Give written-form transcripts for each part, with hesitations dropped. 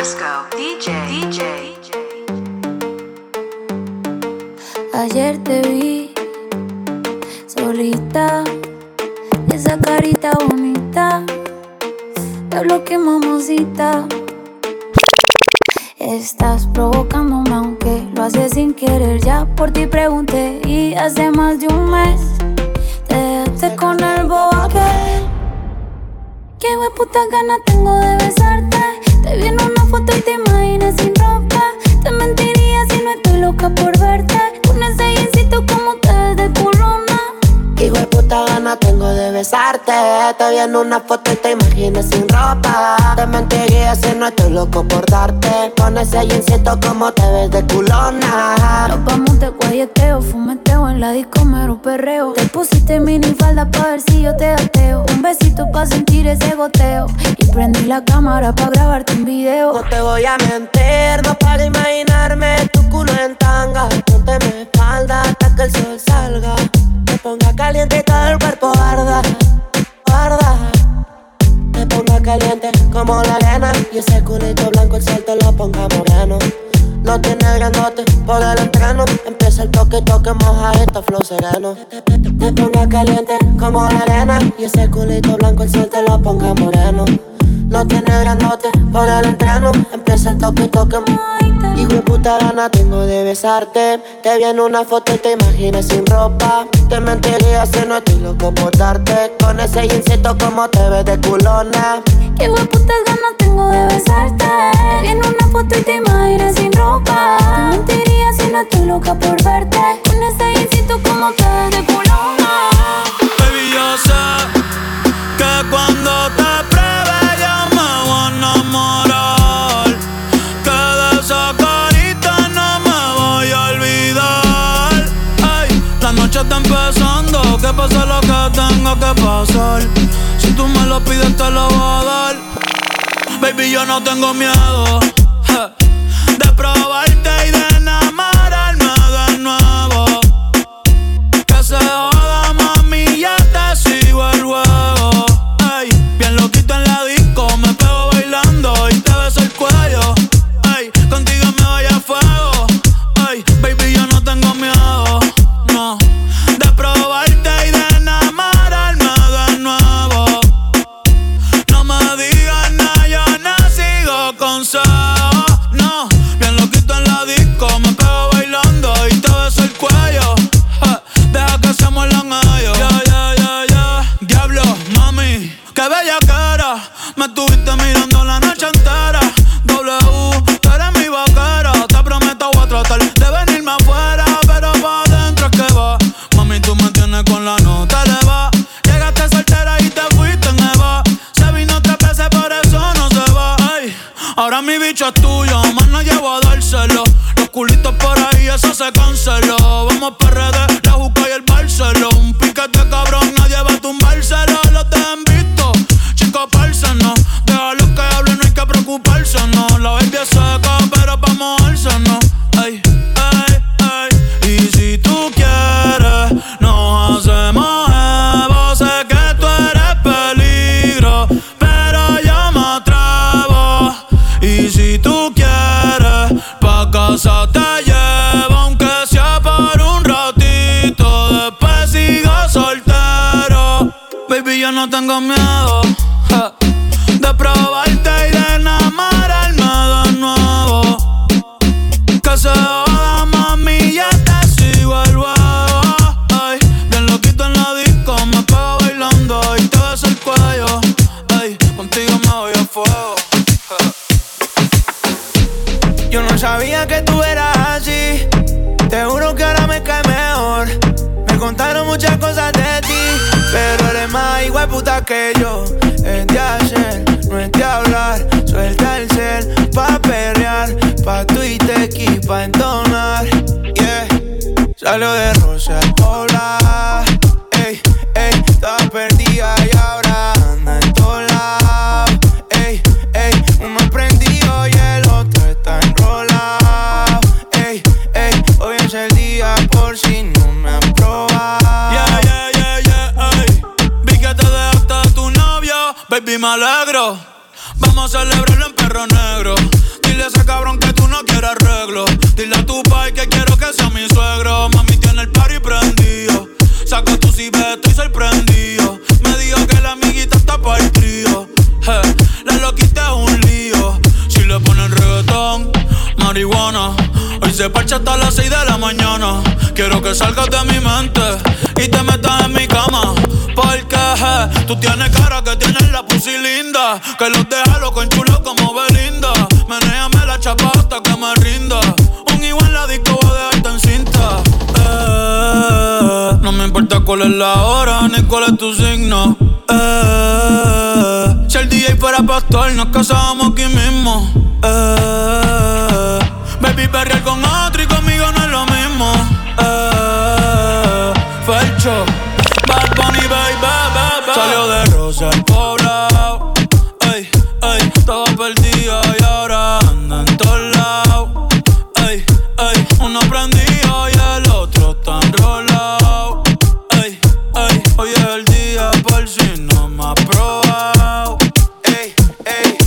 Briscoe, DJ. Ayer te vi solita y esa carita bonita. Te hablo que mamacita. Estás provocándome aunque lo haces sin querer. Ya por ti pregunté y hace más de un mes te dejaste con el bobo aquel. Qué hueputas ganas tengo de besarte. Te vi en una foto y te imaginas sin ropa. Te mentiría si no estoy loca por verte. Con ese jeansito como te ves de culona. Qué hueputas ganas tengo de besarte. Te vi en una foto y te imaginas sin ropa. Te mentiría si no estoy loco por darte. Con ese jeansito como te ves de culona. Nos vamos de guayeteo, fumeteo, en la disco mero perreo. Te pusiste minifalda pa' ver si yo te gateo. Un besito pa' sentir ese goteo. Y prendí la cámara pa' grabarte un video. No te voy a mentir, no para imaginarme tu culo en tanga. Ponte mi espalda hasta que el sol salga. Me ponga caliente y todo el cuerpo arda, arda. Me ponga caliente como la arena. Y ese culito blanco el sol te lo ponga moreno. Lo tiene grandote por el entreno. Empieza el toque, toque, moja esta flow sereno. Te ponga caliente como la arena. Y ese culito blanco el sol te lo ponga moreno. Lo tiene grandote por el entreno. Empieza el toque, toque, hijo de puta gana tengo de besarte. Te vi en una foto y te imaginas sin ropa. Te mentiría si no estoy loco por darte. Con ese jeansito como te ves de culona. Qué hijo de puta gana tengo de besarte. Te vi en una foto y te imaginas sin ropa. Te mentiría si no estoy loca por verte. Con ese jeansito como te ves de culona. Baby, yo sé que cuando te pruebe yo me voy a enamorar. Está empezando, que pase lo que tenga que pasar. Si tú me lo pides te lo voy a dar. Baby, yo no tengo miedo de probarte y de enamorarme de nuevo. Que se joda, mami, ya te sigo el juego. Ey, bien loquito en la disco, me pego bailando y te beso el cuello. Ey, contigo me voy a fuego. Ey, baby, yo no tengo miedo. No. De probarte y de enamorarme de nuevo. No me digas nada, yo no sigo consejo. No, bien loquito en la disco, me pego bailando y te beso el cuello. Deja que se muelan ellos. Yeah, yeah, yeah, yeah. Diablo, mami, qué bella cara. Me estuviste mirando la noche entera. W, tú eres mi vaquera. Te prometo voy a tratar de venirme afuera. Pero pa' dentro es que va. Mami, tú me tienes con la nota elevada. Llegaste soltera y te fuiste en Eva. Se vino 3 veces, por eso no se va. Ey, ahora mi bicho es tuyo, más no llevo a dárselo. Los culitos por ahí, eso se canceló. Vamos pa' redes, la juca y el Barceló. Un piquete cabrón, nadie va a tumbárselo. Los dejan visto, chicos, pársenos. Deja los que hablen, no hay que preocuparse, no. La baby es seca, pero vamos a mojarsenos. Ey, ey, ey. Y si tú quieres, nos hacemos evo. Sé que tú eres peligro, pero yo me atrevo. Y si tú quieres, pa' casa te llevo, aunque sea por un ratito. Después sigo soltero. Baby, yo no tengo miedo de probarte y de enamorarme de nuevo. Que se joda, mami, ya te sigo el huevo. Ay, bien loquito en la disco, me pego bailando y te beso el cuello. Ay, contigo me voy a fuego. Yo no sabía que tú eras así. Te juro que ahora me cae mejor. Me contaron muchas cosas de ti, pero eres más hijo de puta que yo. Es de hacer, no es de hablar. Suelta el cel pa' perrear, pa' tu y tequi, pa' entonar. Yeah, salió de Rosa, hola. Ey, ey, estaba perdida y ahora anda en todos lados. Ey, ey, uno es prendido y el otro está enrolado. Ey, ey, hoy es el día por si no me han probado. Yeah, yeah. Baby, me alegro, vamos a celebrarlo en perro negro. no quiere arreglo. Dile a tu pai que quiero que sea mi suegro. Mami tiene el party prendido. Saca tu cibeto estoy sorprendido. Me dijo que la amiguita está para el trío. La loquita es un lío. Si le ponen reggaetón, marihuana. Hoy se parcha hasta las 6 de la mañana. Quiero que salgas de mi mente y te metas en mi cama. Porque tú tienes cara que tienes la pussy linda, que los deja loco enchulados como Belinda. Menéame la chapa hasta que me rinda. Un hijo en la disco va a dejarte en cinta. No me importa cuál es la hora ni cuál es tu signo. Si el DJ fuera pastor nos casábamos aquí mismo. Baby, perrear con otro y conmigo no es lo mismo. Felcho, Bad Bunny, baby. Salió de Rosa al poblado. Ey, ey, estaba perdido y ahora anda en todos lados. Ey, ey, uno prendido y el otro está enrolado. Ey, ey, hoy es el día por si no me ha probado. Ey, ey.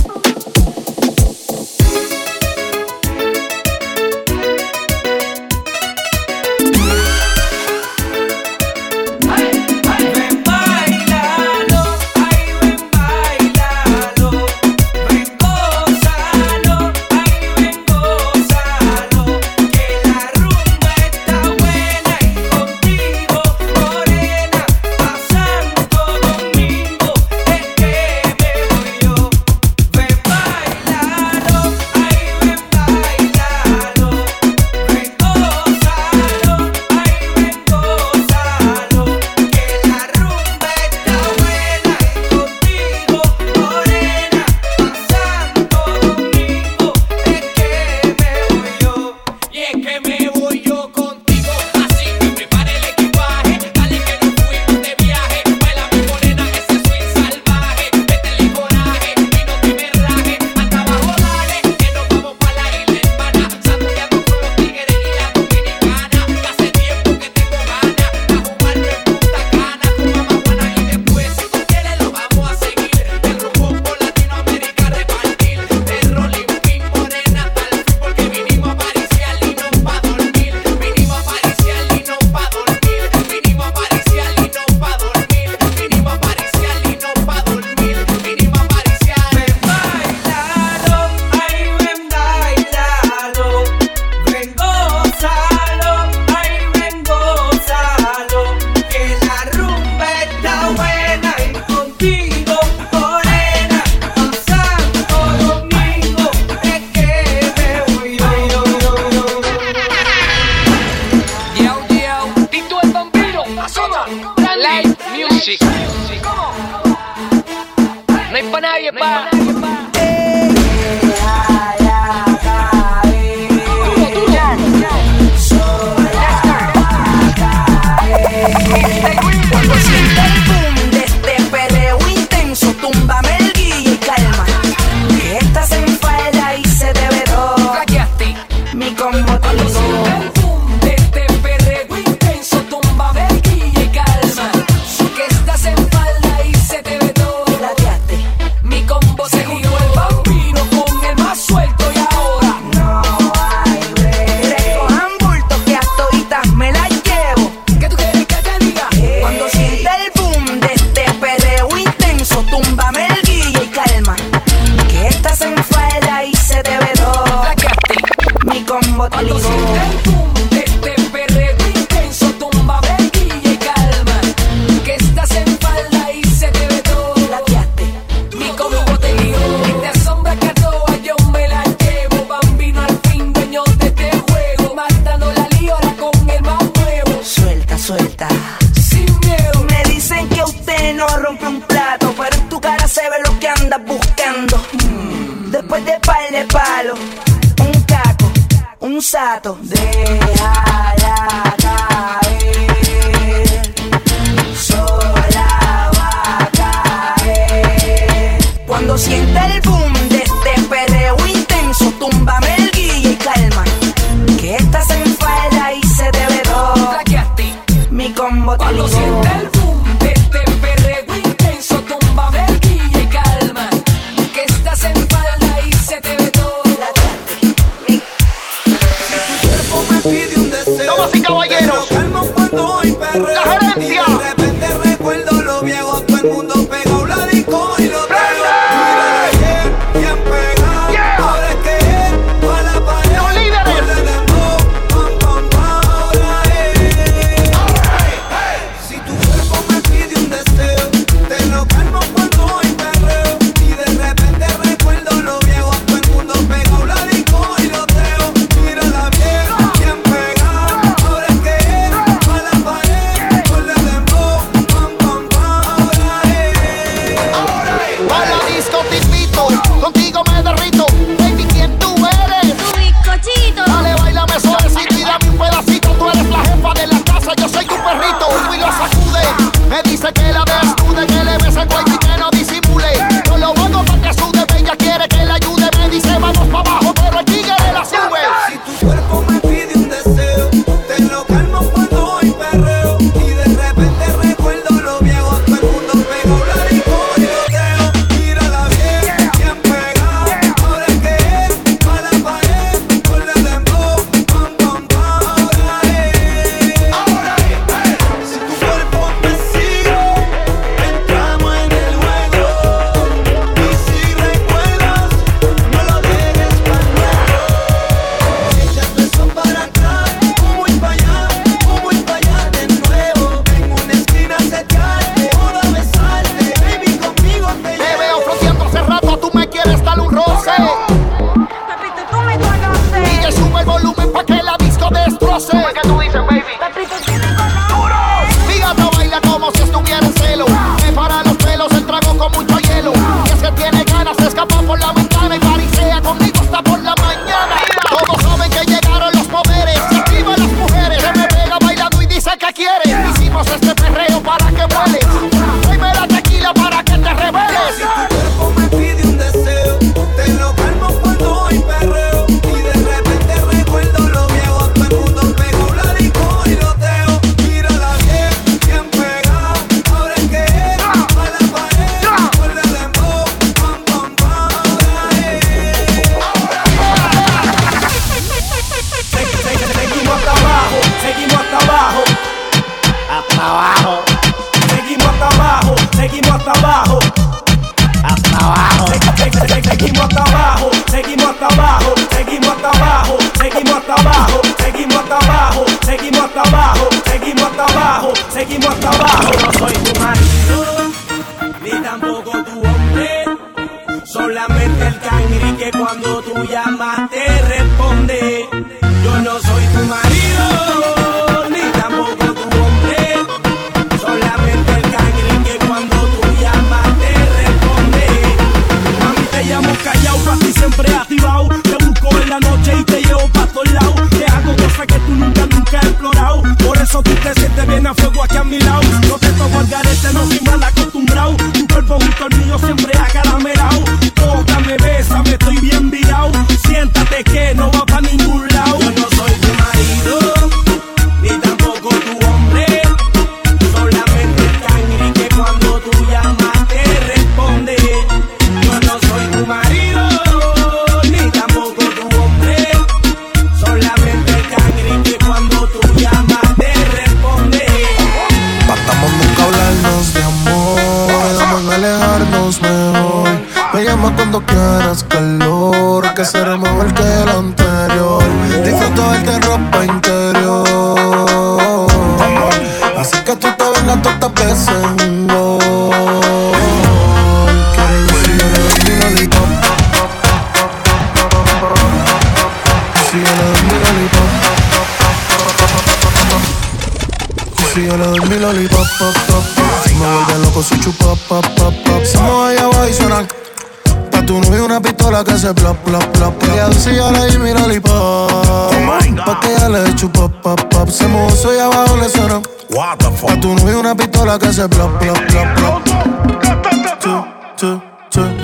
pide un deseo. Damas y caballeros, la gerencia. De repente recuerdo lo viejo, todo el mundo pegó un ladico y lo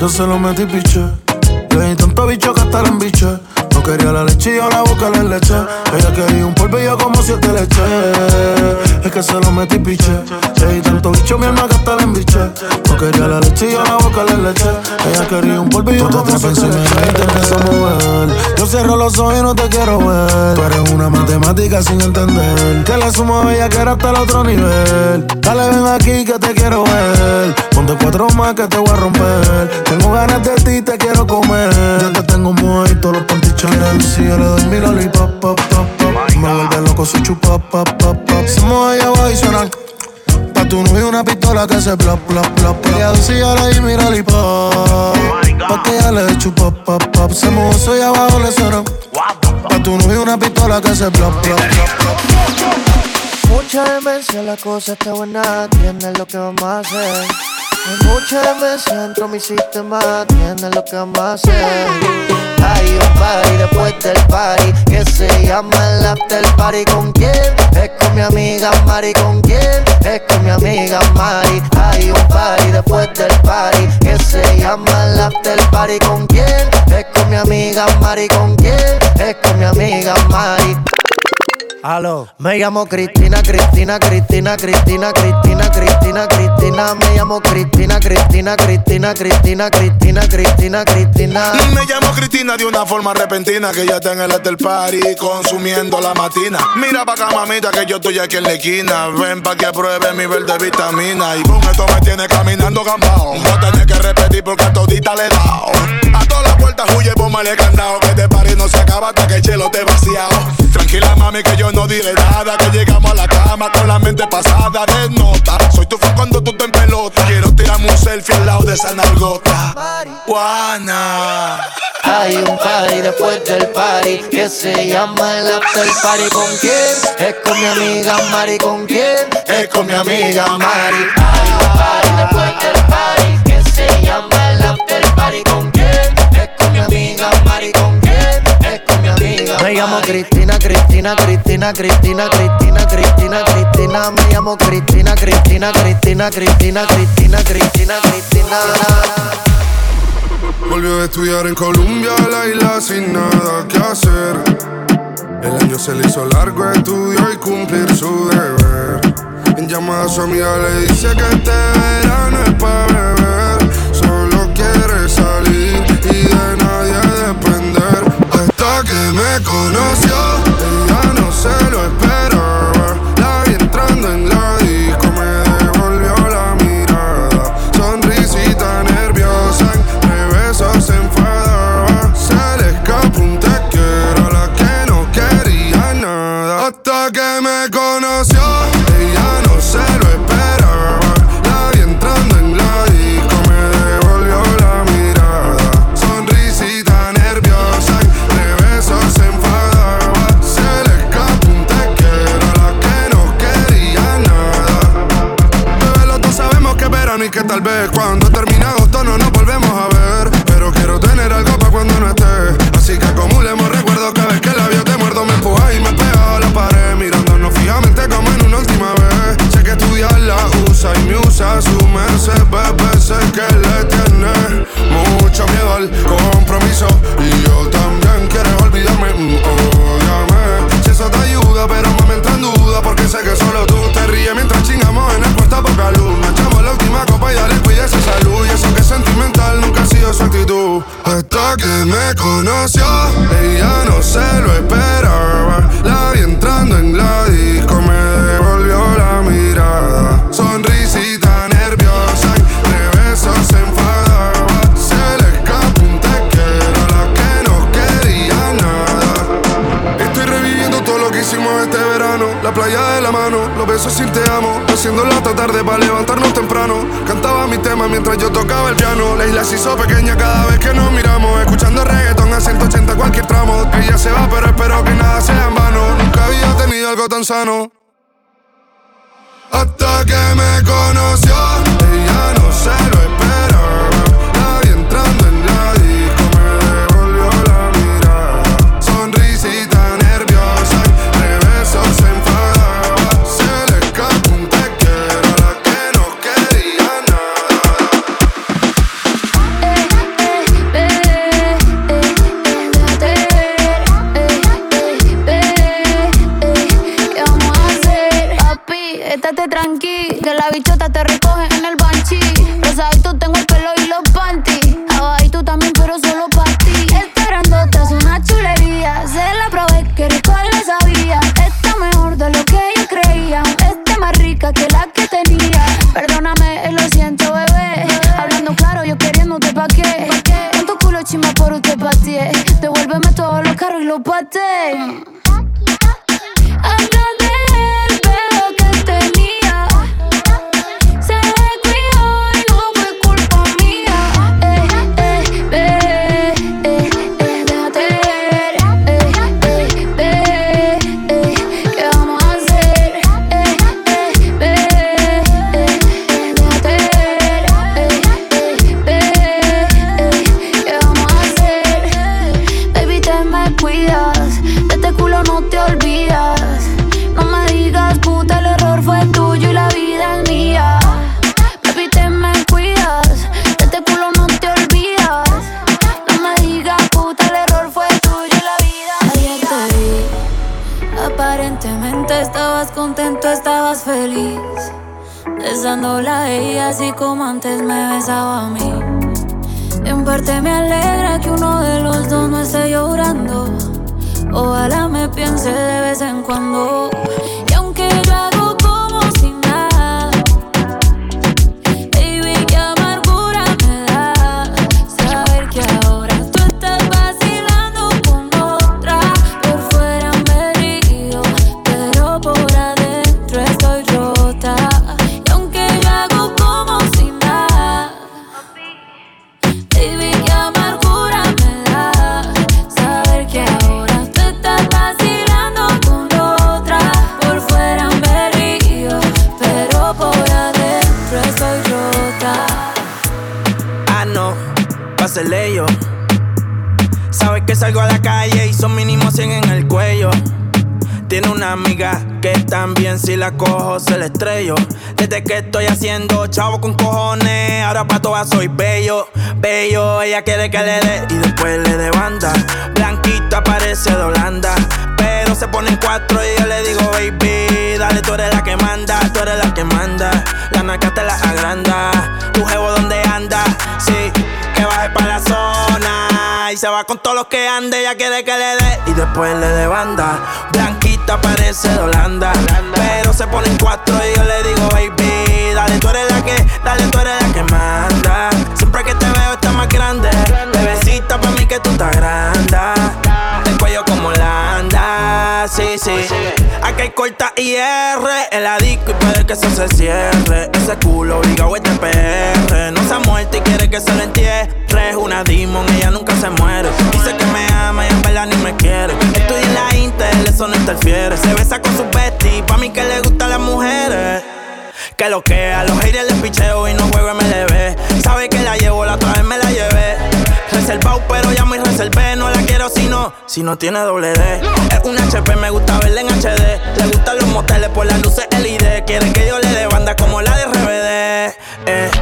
se lo metí piche. Le di tanto bicho que hasta la embiche. No No quería la leche y ahora busca la leche. Ella quería un polvillo como 7 leches. Es que se lo metí piche. Ey, tanto bicho, mi alma gasta la embiche. No quería la leche y ahora busca la leche. Ella quería un polvillo como 7 leches. Y te empiezo a mover. Yo cierro los ojos y no te quiero ver. Tú eres una matemática sin entender. Que le sumo a ella que era hasta el otro nivel. Dale, ven aquí que te quiero ver. Ponte 4 más que te voy a romper. Tengo ganas de ti, te quiero comer. Ya te tengo mojito, los pantichos. Si yo le doy mi lollipop, pop, pop, pop. Me vuelve loco si chupa, pop, pop, pop. Se mueve y abajo y suena. Pa' tu novio una pistola que se plop, plop, plop. Ella dice yo le doy mi lollipop. Porque ella le chupa, pop, pop. Se mueve eso y abajo le suena. Pa' tu novio una pistola que se plop, plop, plop. Mucha demencia, la cosa está buena. Tienes lo que vamos a hacer. Hay mucha demencia dentro de mi sistema. Tienes lo que vamos a hacer. Hay un party después del party que se llama el after party. ¿Con quién? Es con mi amiga Mari. ¿Con quién? Es con mi amiga Mari. Hay un party después del party que se llama el after party. ¿Con quién? Es con mi amiga Mari. ¿Con quién? Es con mi amiga Mari. Aló, me llamo Cristina, Cristina, Cristina, Cristina, Cristina, Cristina, Cristina. Me llamo Cristina, Cristina, Cristina, Cristina, Cristina, Cristina, Cristina. Me llamo Cristina de una forma repentina, que ya está en el after party consumiendo la matina. Mira pa' acá, mamita, que yo estoy aquí en la esquina. Ven pa' que apruebe mi verde vitamina. Y con esto me tiene caminando gambao. No tenés que repetir porque a todita le he dao. A todas las puertas huye, póngale candado, que este party no se acaba hasta que el chelo te vaciao. Tranquila, mami, que yo no diré nada, que llegamos a la cama con la mente pasada de nota. Soy tu fan cuando tú te en pelota. Quiero tirarme un selfie al lado de esa nalgota. Juana. Hay un party después del party que se llama el after party. ¿Con quién? Es con mi amiga Mari. ¿Con quién? Es con mi amiga Mari. Hay un party después del party que se llama el after party. ¿Con quién? Es con mi amiga Mari. ¿Con quién? Es con mi amiga Mari. Me llamo Cristina, Cristina, Cristina, Cristina, Cristina, Cristina, Cristina. Me llamo Cristina, Cristina, Cristina, Cristina, Cristina, Cristina, Cristina. Volvió de estudiar en Colombia, la isla sin nada que hacer. El año se le hizo largo, estudió y cumplir su deber. En llamada a su amiga le dice que este verano es pa' beber. Solo quiere salir y de nadie depender. Hasta que me conoció, se lo esperaba, la vi entrando en la disco, me devolvió la mirada. Sonrisita nerviosa, entre besos se enfadaba. Se le escapó un te quiero, la que no quería nada. Hasta que me conoció, ella no se lo esperaba, la vi entrando en la disco, me devolvió la mirada. Sonrisita nerviosa, entre besos se enfadaba. Y que tal vez cuando termine agosto no nos volvemos a ver. Pero quiero tener algo pa' cuando no estés. Así que acumulemos recuerdos. Cada vez que el labio te muerdo me empujas y me pega a la pared. Mirándonos fijamente como en una última vez. Sé que estudiar la usa y me usa su merced. Bebé, sé que le tiene mucho miedo al compromiso. Y yo también quiero olvidarme, ódiame. Si eso te ayuda, pero mami entra en duda. Porque sé que solo tú te ríes mientras chingamos en el cuarto poca luz. Y dale, cuídese esa luz. Y eso que es sentimental nunca ha sido su actitud. Hasta que me conoció, ella no se lo esperaba, la vi entrando en la disco, me devolvió la mirada. Sonrisita nerviosa, entre besos se enfadaba. Se le escapó un te quiero, la que no quería nada. Estoy reviviendo todo lo que hicimos este verano. La playa de la mano, los besos sin te amo. Haciéndolo hasta tarde para levantarnos temprano. Cantaba mi tema mientras yo tocaba el piano. La isla se hizo pequeña cada vez que nos miramos. Escuchando reggaetón a 180 cualquier tramo. Ella se va pero espero que nada sea en vano. Nunca había tenido algo tan sano. Hasta que me conoció, ella no se lo esperaba. La vi entrando en la disco, me devolvió la mirada. Sonrisita nerviosa, de besos se enfadaba. Se le escapó. tranqui, que la bichota te recoge en el banchi. Rosadito tengo el pelo y los panties, abajito también pero solo para ti. Esta grandota es una chulería, se la probé, que rico le sabía. Está mejor de lo que yo creía, está más rica que la que tenía. Perdóname, lo siento bebé, hablando claro yo queriéndote pa' qué. Con tu culo chimba por usted pateé, devuélveme todos los carros y los pateé. Besándola a ella así como antes me besaba a mí. En parte me alegra que uno de los dos no esté llorando. Ojalá me piense de vez en cuando. Y aunque yo hago como si nada, baby, qué amargura me da saber que ahora tú estás vacilando con otra. Por fuera me río, pero por adentro estoy rota. Sabes que salgo a la calle y son mínimo 100 en el cuello. Tiene una amiga que también si la cojo se la estrello. Desde que estoy haciendo chavo con cojones, ahora pa' todas soy bello, bello. Ella quiere que le dé y después le dé banda. Blanquita parece de Holanda, pero se ponen cuatro y yo le digo baby, dale, tú eres la que manda, tú eres la que manda. La naca te la agranda, tu jevo donde anda, sí. Que baje pa' la zona y se va con todos los que ande. Ella quiere que le dé y después le dé banda. Blanquita parece de Holanda, pero se ponen cuatro y yo le digo baby, dale, tú eres la que, dale, tú eres la que manda. Siempre que te veo estás más grande, bebecita, pa' mí que tú estás grande. El cuello como Holanda, sí, sí. Aquí hay corta IR en la disco y puede que eso se cierre. Ese culo obligado este PR, no se ha muerto y quiere que se lo entierre. Es una demon, ella nunca se muere. Dice que me ama y en verdad ni me quiere. Estudia en la Intel, eso no interfiere. Se besa con su bestie, pa' mí que le gustan las mujeres. Que lo que a los haters les picheo y no juego MLB. Sabe que la llevo, la otra vez me la llevé. Reservado, pero ya me reservé. No la quiero si no tiene doble D. Es un HP, me gusta verla en HD. Le gustan los moteles por las luces LED. Quiere que yo le dé banda como la de RBD. Es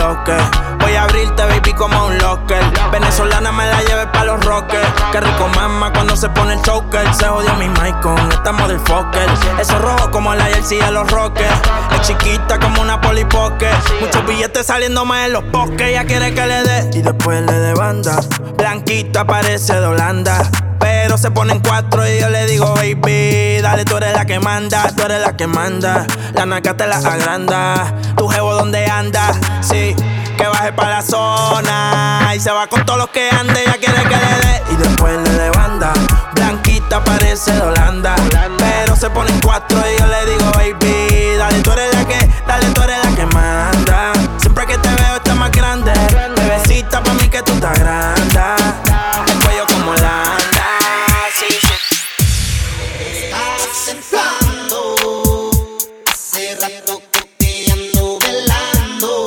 lo que voy a abrirte, baby, como un locker. Venezolana me la lleve pa' los rockers. Qué rico mama cuando se pone el choker. Se jodió mi mic con esta motherfucker. Eso rojo como la jersey de los rockers. Es chiquita como una polipoque. Muchos billetes saliendo más en los bosques. Ella quiere que le dé y después le dé banda. Blanquita parece de Holanda, pero se ponen cuatro y yo le digo baby, dale, tú eres la que manda, tú eres la que manda. La naca te la agranda, tu jevo donde anda, sí. Que baje pa' la zona y se va con todos los que ande. Ella quiere que le dé y después le dé banda. Blanquita parece de Holanda, pero se ponen cuatro y yo le digo baby, dale, tú eres la que, dale, tú eres la que manda. Siempre que te veo estás más grande, bebecita, pa' mí que tú estás grande. El cuello como Holanda, sí, sí. Estás temblando, hace rato que te ando velando.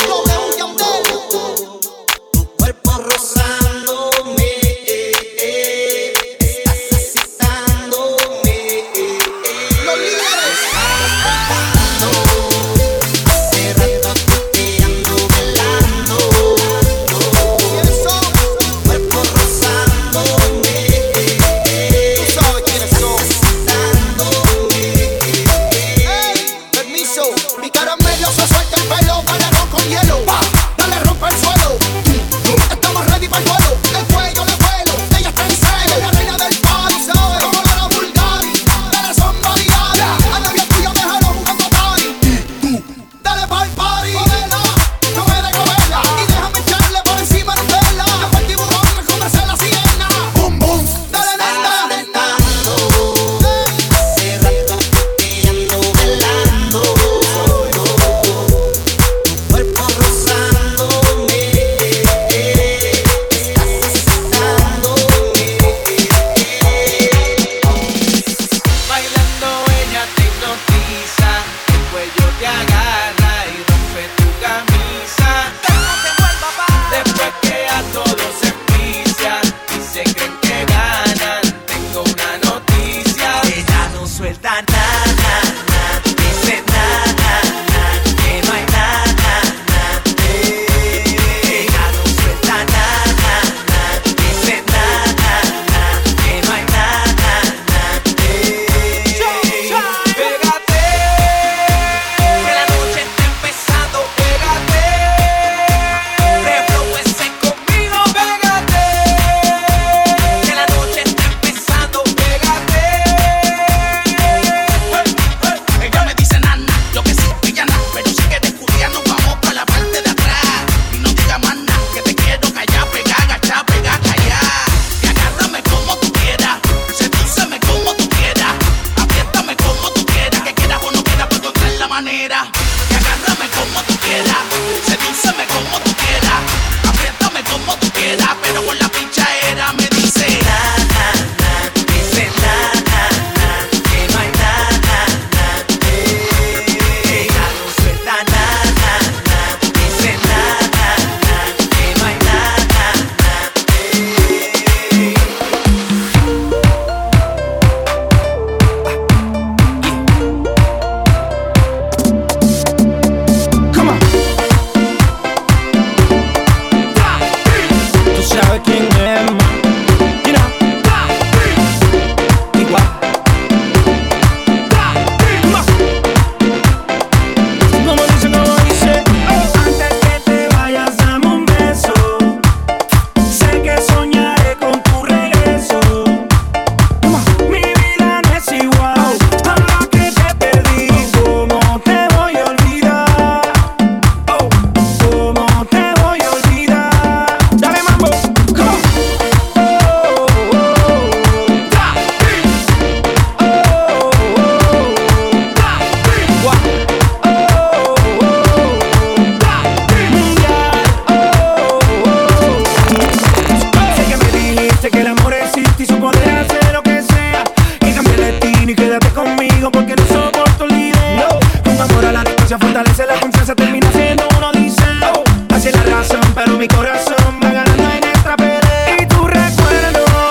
fortalece la confianza, termina siendo uno liceo. Así es la razón, pero mi corazón va ganando en esta pelea. Y tu recuerdo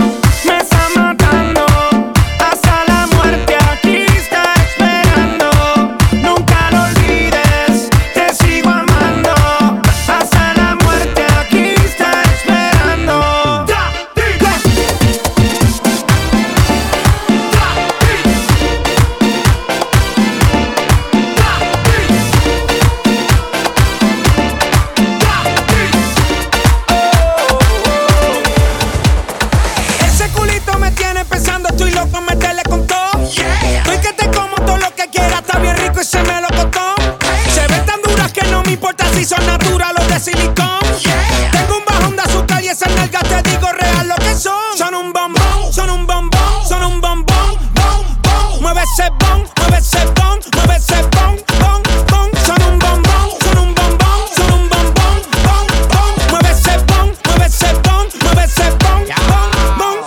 me está matando, hasta la muerte aquí está esperando. Nunca lo olvides, te sigo amando, hasta la muerte aquí está esperando. Si son naturales de silicón, yeah. Tengo un bajón de azúcar y esas nalgas te digo real lo que son. Son un bombón, son un bombón, son un bombón, bon, bon. Mueve ese bon, mueve ese bon, mueve ese bon, bon, bon. Son un bombón, son un bombón, son un bombón, bon, bon. Mueve ese bon, mueve ese bon, mueve ese bon, bon, bon.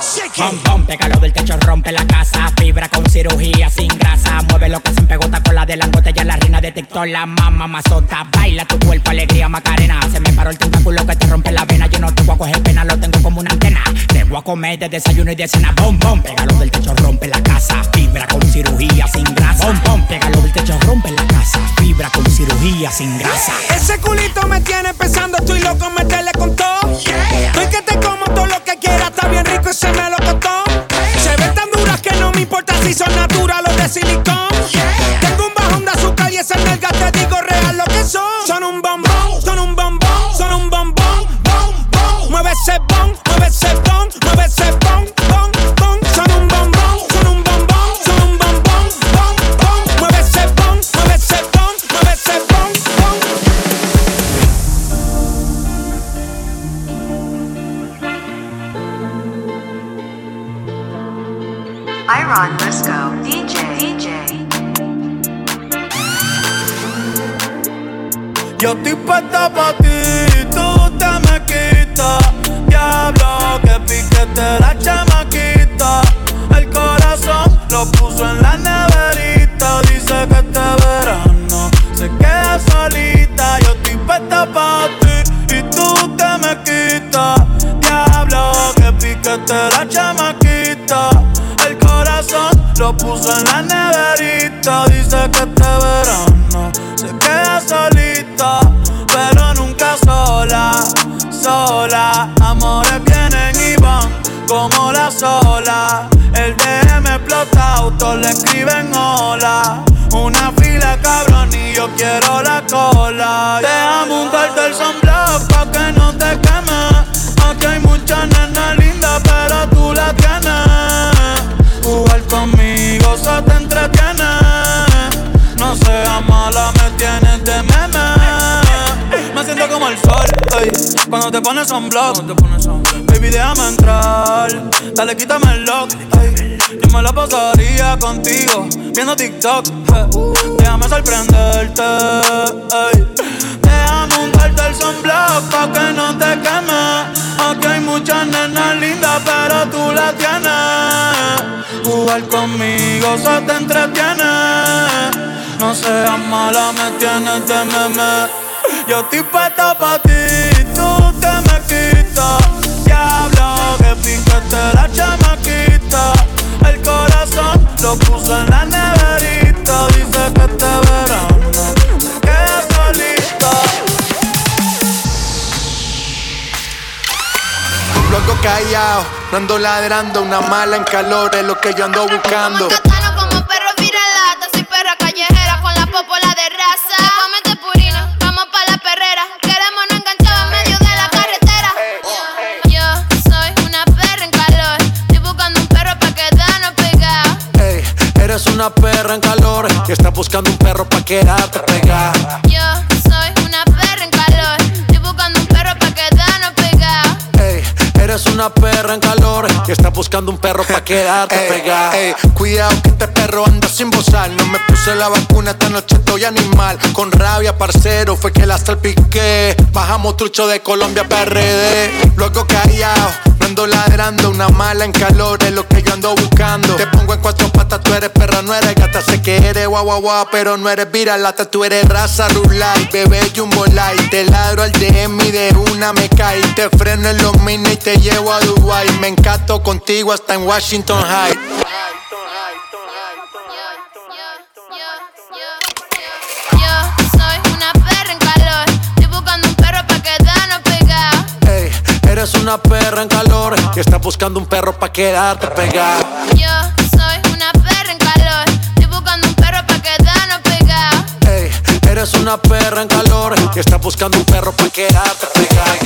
Bom, bom, pégalo del techo, rompe la casa, fibra con cirugía sin grasa, muévelo que se empegota con la de langote ya la reina de TikTok, la mamá mazota. Baila tu cuerpo, alegría, Macarena. Se me paró el tentáculo que te rompe la vena. Yo no te voy a coger pena, lo tengo como una antena. Te voy a comer de desayuno y de cena. Bom, bom, pégalo del techo, rompe la casa, fibra con cirugía sin grasa. Bom, bom, pégalo del techo, rompe la casa, fibra con cirugía sin grasa. Ese culito me tiene pensando, estoy loco, métele con todo, yeah. Tú y que te como todo lo que quieras, está bien rico y se me lo costó, hey. Se ven tan duras que no me importa si son naturales o de silicón, yeah. Tengo un bajón de azúcar y esas nalgas te digo real lo que son. Son un bombón, son un bombón, son un bombón, bon, bon. Mueve ese bon, mueve ese bon, mueve ese bon, bon, bon. Son un bombón, son un bombón, son un bombón, bon, bon. Mueve ese bon, mueve ese bon, mueve ese bon, bon. Iron Briscoe, DJ. Yo estoy puesta pa' ti, tú te me quitas. Diablo, que piquete la chamaquita. El corazón lo puso en la neverita. Dice que este verano se queda solita. Yo estoy puesta pa' ti y tú te me quitas. Diablo, que piquete la chamaquita. El corazón lo puso en la neverita. Dice que este verano se queda solita, pero nunca sola, sola. Amores vienen y van como la sola. El DM explota, autos le escriben hola. Una fila cabrón y yo quiero la cola. Déjame untarte el sunblock pa' que no te quemes. Aquí hay muchas nenas lindas, pero tú la tienes. Jugar conmigo se te entretiene. No seas mala, me tienes de meme. Me siento como el sol, ey, cuando te pones sunblock. Baby, déjame entrar, dale, quítame el lock, ey. Yo me la pasaría contigo viendo TikTok, ey. Déjame sorprenderte, ey. Déjame untarte el sunblock pa' que no te quemes. Aquí hay muchas nenas lindas, pero tú las tienes. Jugar conmigo se te entretiene. No seas mala, me tienes de meme. Yo estoy puesta pa' ti, tú te me quitas. Diablo, que piquete la chamaquita. El corazón lo puso en la neverita. Dice que este verano se queda solita. Loco callado, no ando ladrando. Una mala en calor es lo que yo ando buscando. Eres una perra en calor y estás buscando un perro pa' quedarte pegada. Yo soy una perra en calor, estoy buscando un perro pa' quedarnos pegada. Ey, eres una perra en calor y estás buscando un perro pa' quedarte pegada. Ey, cuidado que este perro anda sin bozar. No me puse la vacuna, esta noche estoy animal. Con rabia, parcero, fue que la salpiqué. Bajamos trucho de Colombia PRD. Luego callao, Ando ladrando, una mala en calor es lo que yo ando buscando. Te pongo en cuatro patas, tú eres perra, no eres gata. Sé que eres guau guau guau, pero no eres viralata. Tú eres raza Rulay, bebé Jumbo Light. Te ladro al DM y de una me cae. Te freno en los minis y te llevo a Dubái. Me encanto contigo hasta en Washington High. Eres una perra en calor que está buscando un perro pa' quedarte pegado. Yo soy una perra en calor, estoy buscando un perro pa' quedarnos pegado. Ey, eres una perra en calor que está buscando un perro pa' quedarte pegado.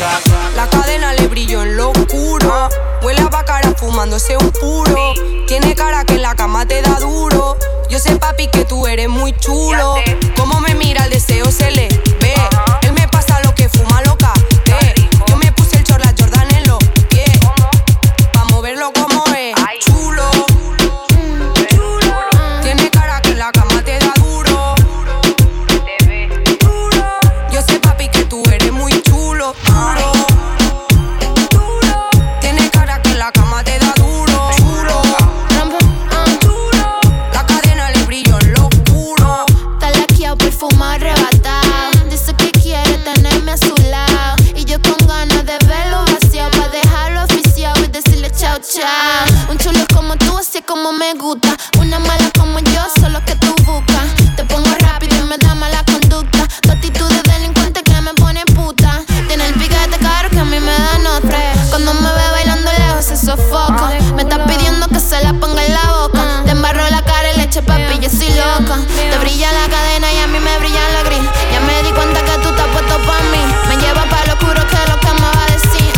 La cadena le brilló en lo oscuro, huele a bacara fumándose un puro. Tiene cara que en la cama te da duro, yo sé papi que tú eres muy chulo. Como me mira el deseo se le ve, él me pasa lo que fuma loca. Como es, chulo, chulo. Tiene cara que la cama te da duro, duro. Yo sé papi que tú eres muy chulo, duro. Tiene cara que la cama te da duro, chulo. La cadena le brilló en lo oscuro. Está laqueado, perfumado, arrebatado. Dice que quiere tenerme a su lado y yo con ganas de verlo vaciado pa' dejarlo oficiado y decirle chao. Un chulo como tú, así es como me gusta. Una mala como yo, solo que tú buscas. Te pongo rápido y me da mala conducta. Tu actitud de delincuente que me pone puta. Tiene el piquete caro que a mí me da notre. Cuando me ve bailando lejos se sofoca. Me está pidiendo que se la ponga en la boca. Te embarro la cara y le eche papi, yo soy loca. Te brilla la cadena y a mí me brilla la gris. Ya me di cuenta que tú estás puesto pa' mí. Me lleva pa' lo oscuro que lo que me va a decir.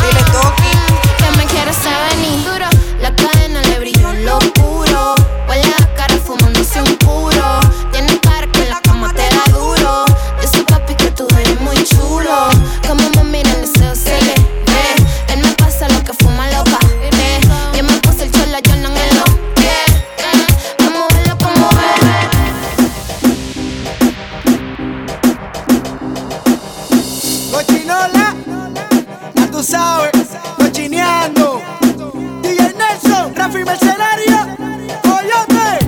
Que me quieres venir. La cadena le brilló en lo oscuro, huele a cara fumándose un puro. Tiene cara que la cama te da duro, dice papi que tú eres muy chulo. Como me mira el deseo se le ve, él me pasa lo que fuma loca. Yo me puse el chola, yo no me lo vamos a verlo como bebe. Cochinola, ya tú sabes, cochineando. Rafi Mercenario, oyote.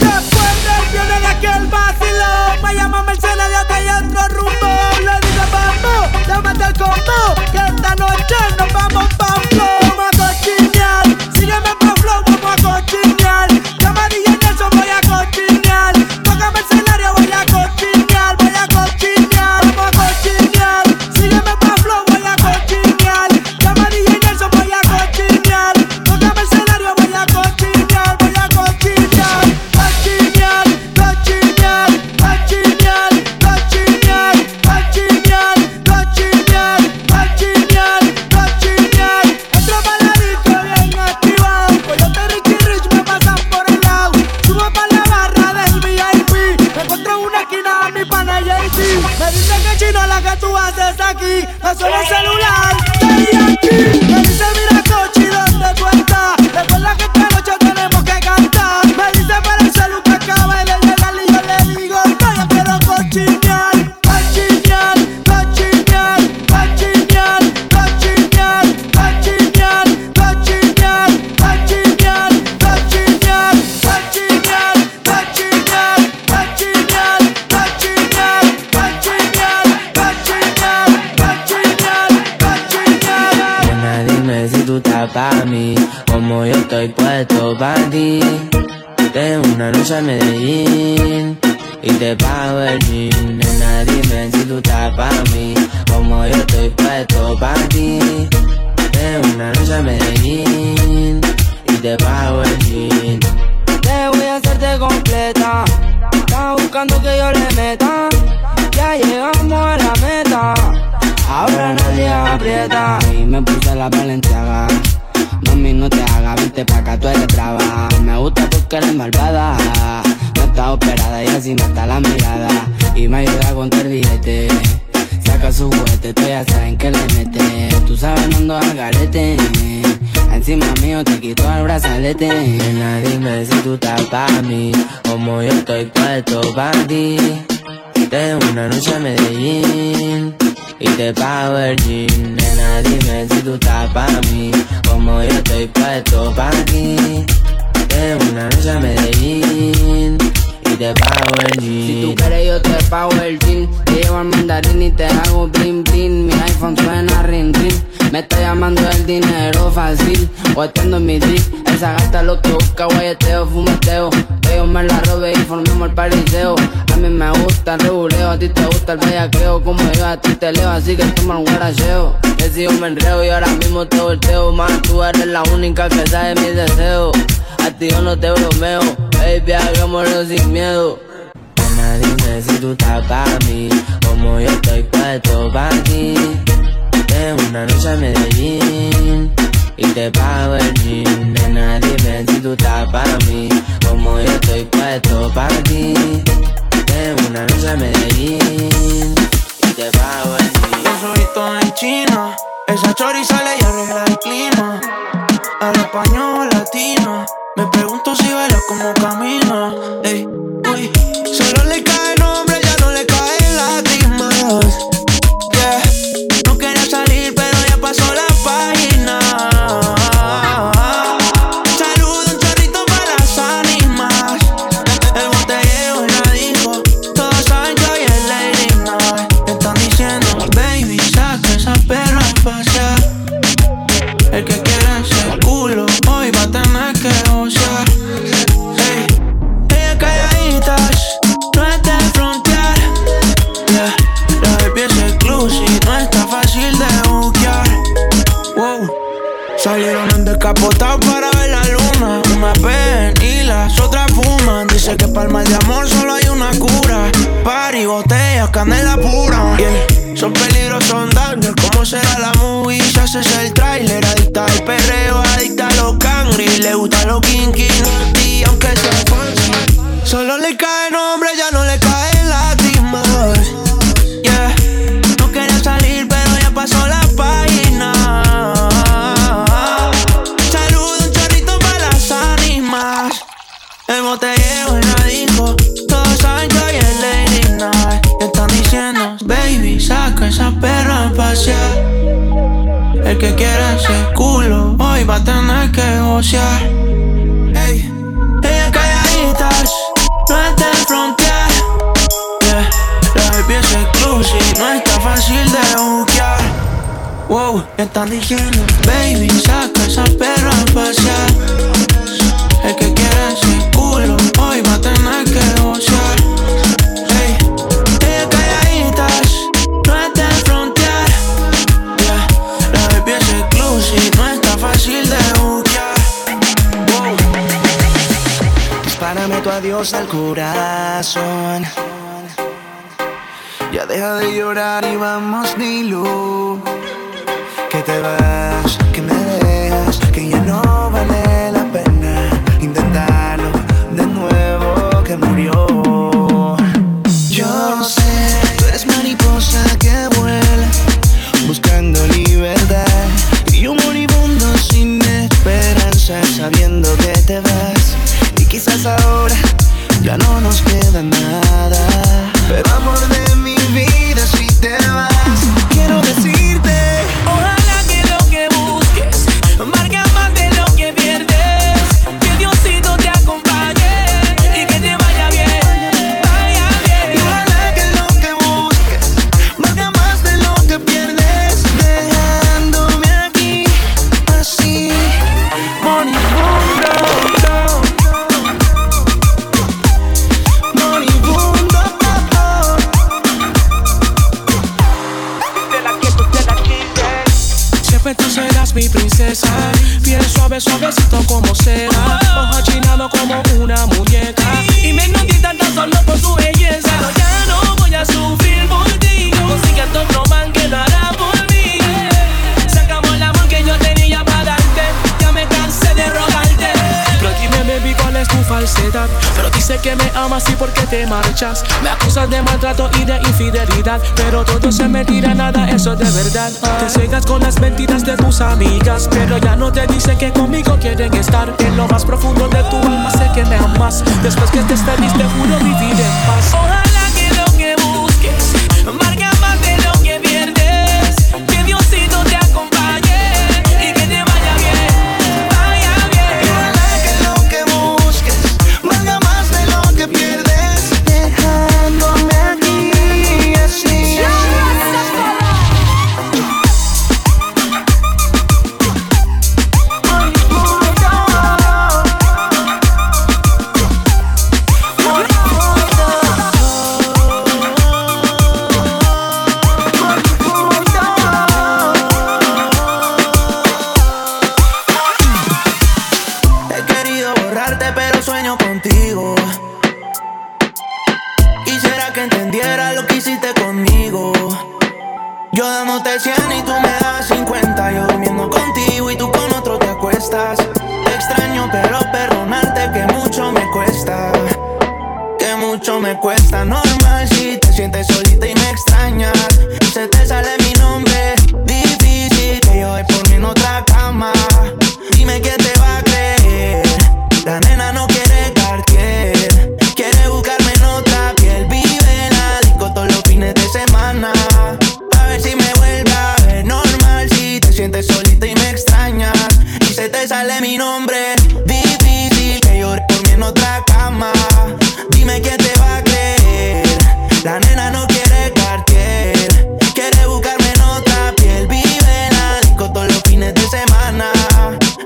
Después del viernes de aquel vacilón, me llama Mercenario que hay otro rumbo. Le dice vamos, le mete el combo, que esta noche nos vamos pa' flow. Vamos a cochinear, sígueme pa' flow, vamos a cochinear. Llama a DJ Nelson, voy a cochinear. Toca Mercenario, voy a cochinear, voy a cochinear. Vamos a cochinear, sígueme pa' flow, voy a cochinear. Llama a DJ Nelson, voy a cochinear. Solo el celular, estoy aquí. Me dice mira coche y dónde tú estás. Recuerda que esta noche tenemos que cantar. Me dice para el celular que acaba de llegar y yo le digo no, yo quiero cochinear. Cochinear, cochinear, cochinear, cochinear, cochinear, cochinear, cochinear, cochinear, cochinear, cochinear, cochinear, cochinear, cochinear, cochinear. Dime si tú estás pa' mí, como yo estoy puesto pa' ti. Tengo una noche en Medellín y te pago el gin. Nena, dime si tú estás pa' mí, como yo estoy puesto pa' ti. Tengo una noche en Medellín y te pago el gin. Te voy a hacerte completa, estás buscando que yo le meta. Ya llegamos a la meta, ahora nadie aprieta. Y me puse la Balenciaga, mami no te hagas, vente pa' acá, tú eres brava. Me gusta porque eres malvada, no está operada y así no está la mirada. Y me ayuda a contar billete, saca su juguete, tú ya saben que le mete. Tú sabes no ando al garete, encima mío te quito el brazalete. Nena, dime si tú estás pa' mí, como yo estoy puesto pa' ti. Tengo una noche en Medellín y te pago el jean. Nena, dime si tú estás para mí, como yo estoy puesto para ti. De una noche a Medellín y te pago el jean. Si tú quieres yo te pago el jean. Te llevo al mandarín y te hago bling bling. Mi iPhone suena ring ring. Me está llamando el dinero fácil, guateando mi drip. Esa gasta lo que busca, guayeteo, fumeteo. Yo me la robé y formemos el pariseo. A mí me gusta el reguleo, a ti te gusta el bellaqueo. Como yo a ti te leo, así que toma un guaracheo. Que si yo me enreo y ahora mismo te volteo. Más tú eres la única que sabe mis deseos. A ti yo no te bromeo, baby, hagámoslo sin miedo. Ana, dime si tú estás para mí, como yo estoy puesto para ti. De una noche a Medellín y te pago el jean. Nena, dime si tú estás para mí, como yo estoy puesto para ti. De una noche a Medellín y te pago el jean. Yo soy todo en China, esa chori sale y arregla el clima. A la española latina, me pregunto si baila como camina. Ey, uy, solo le cae nombre, ya no le caen lágrimas. Capotado para ver la luna, una ven y las otras fuman. Dice que para el mal de amor solo hay una cura. Party, botellas, canela pura. Yeah. Son peligros, son daños. ¿Cómo será la movie? Se hace el trailer. Adicta al perreo, adicta a los cangri. Le gusta los kinky, nutty, aunque sea fancy. Solo le cae nombre, ya no le caen lágrimas. Yeah, no quería salir, pero ya pasó la página. El botellero en la disco, todos saben que hoy es Lady Night. Están diciendo, baby, saca esa perra a pasear. El que quiera ese culo, hoy va a tener que gocear. Ey, ella calladitas, no está en frontear. Yeah, la IP es exclusive, no está fácil de buquear. Wow, están diciendo, baby, saca esa perra a pasear. El que quiera ese culo, hoy va a tener que gozar. Ey, ella calladitas, no está en frontear. Yeah, la baby es exclusive, no está fácil de buquear. Wow. Dispárame tu adiós al corazón. Ya deja de llorar y vamos, Nilu. Que te vas, que me dejas, que ya no vale la pena. Intentarlo de nuevo que murió. Yo sé, tú eres mariposa que vuela buscando libertad y un moribundo sin esperanza, sabiendo que te vas. Y quizás ahora ya no nos queda nada, pero amor de mi vida, si te vas, quiero decirte, ojalá que lo que busques marque más de lo que pierdes. Mi princesa, piel suave, suavecito como cera, ojo chinado como una muñeca, y me enloquecen tan solo por tu belleza. Pero ya no voy a sufrir por ti, como si que tu román quedará por mí. Sacamos el amor que yo tenía para darte, ya me cansé de rogarte. Pero dime, baby, ¿cuál es tu falsedad? Pero dices que me amas y ¿por qué te marchas? Me acusas de maltrato y de infidelidad, pero todo se me tira, nada, eso es de verdad. Te cegas con las mentiras de tus amigas, pero ya no te dicen que conmigo quieren estar. En lo más profundo de tu alma sé que me amas. Después que te despediste, te juro vivir en paz. Ojalá que lo que busques marque más de lo que pierdes. contigo. Quisiera que entendiera lo que hiciste conmigo. Yo dándote 100 y tú me das 50. Yo durmiendo contigo y tú con otro te acuestas. Te extraño pero perdonarte que mucho me cuesta. Que mucho me cuesta, normal si te sientes solita y me extrañas. Se te sale mi nombre, difícil que yo doy por mí en otra cama. Dime que te va a creer, la nena no quiere Cartier. Quiere buscarme en otra piel, vive en la disco todos los fines de semana. A ver si me vuelve a ver, normal si te sientes solita y me extrañas. Y se te sale mi nombre, difícil que yo doy por mí en otra cama. Dime que te va a creer, la nena no quiere Cartier. Quiere buscarme en otra piel, vive en la disco todos los fines de semana.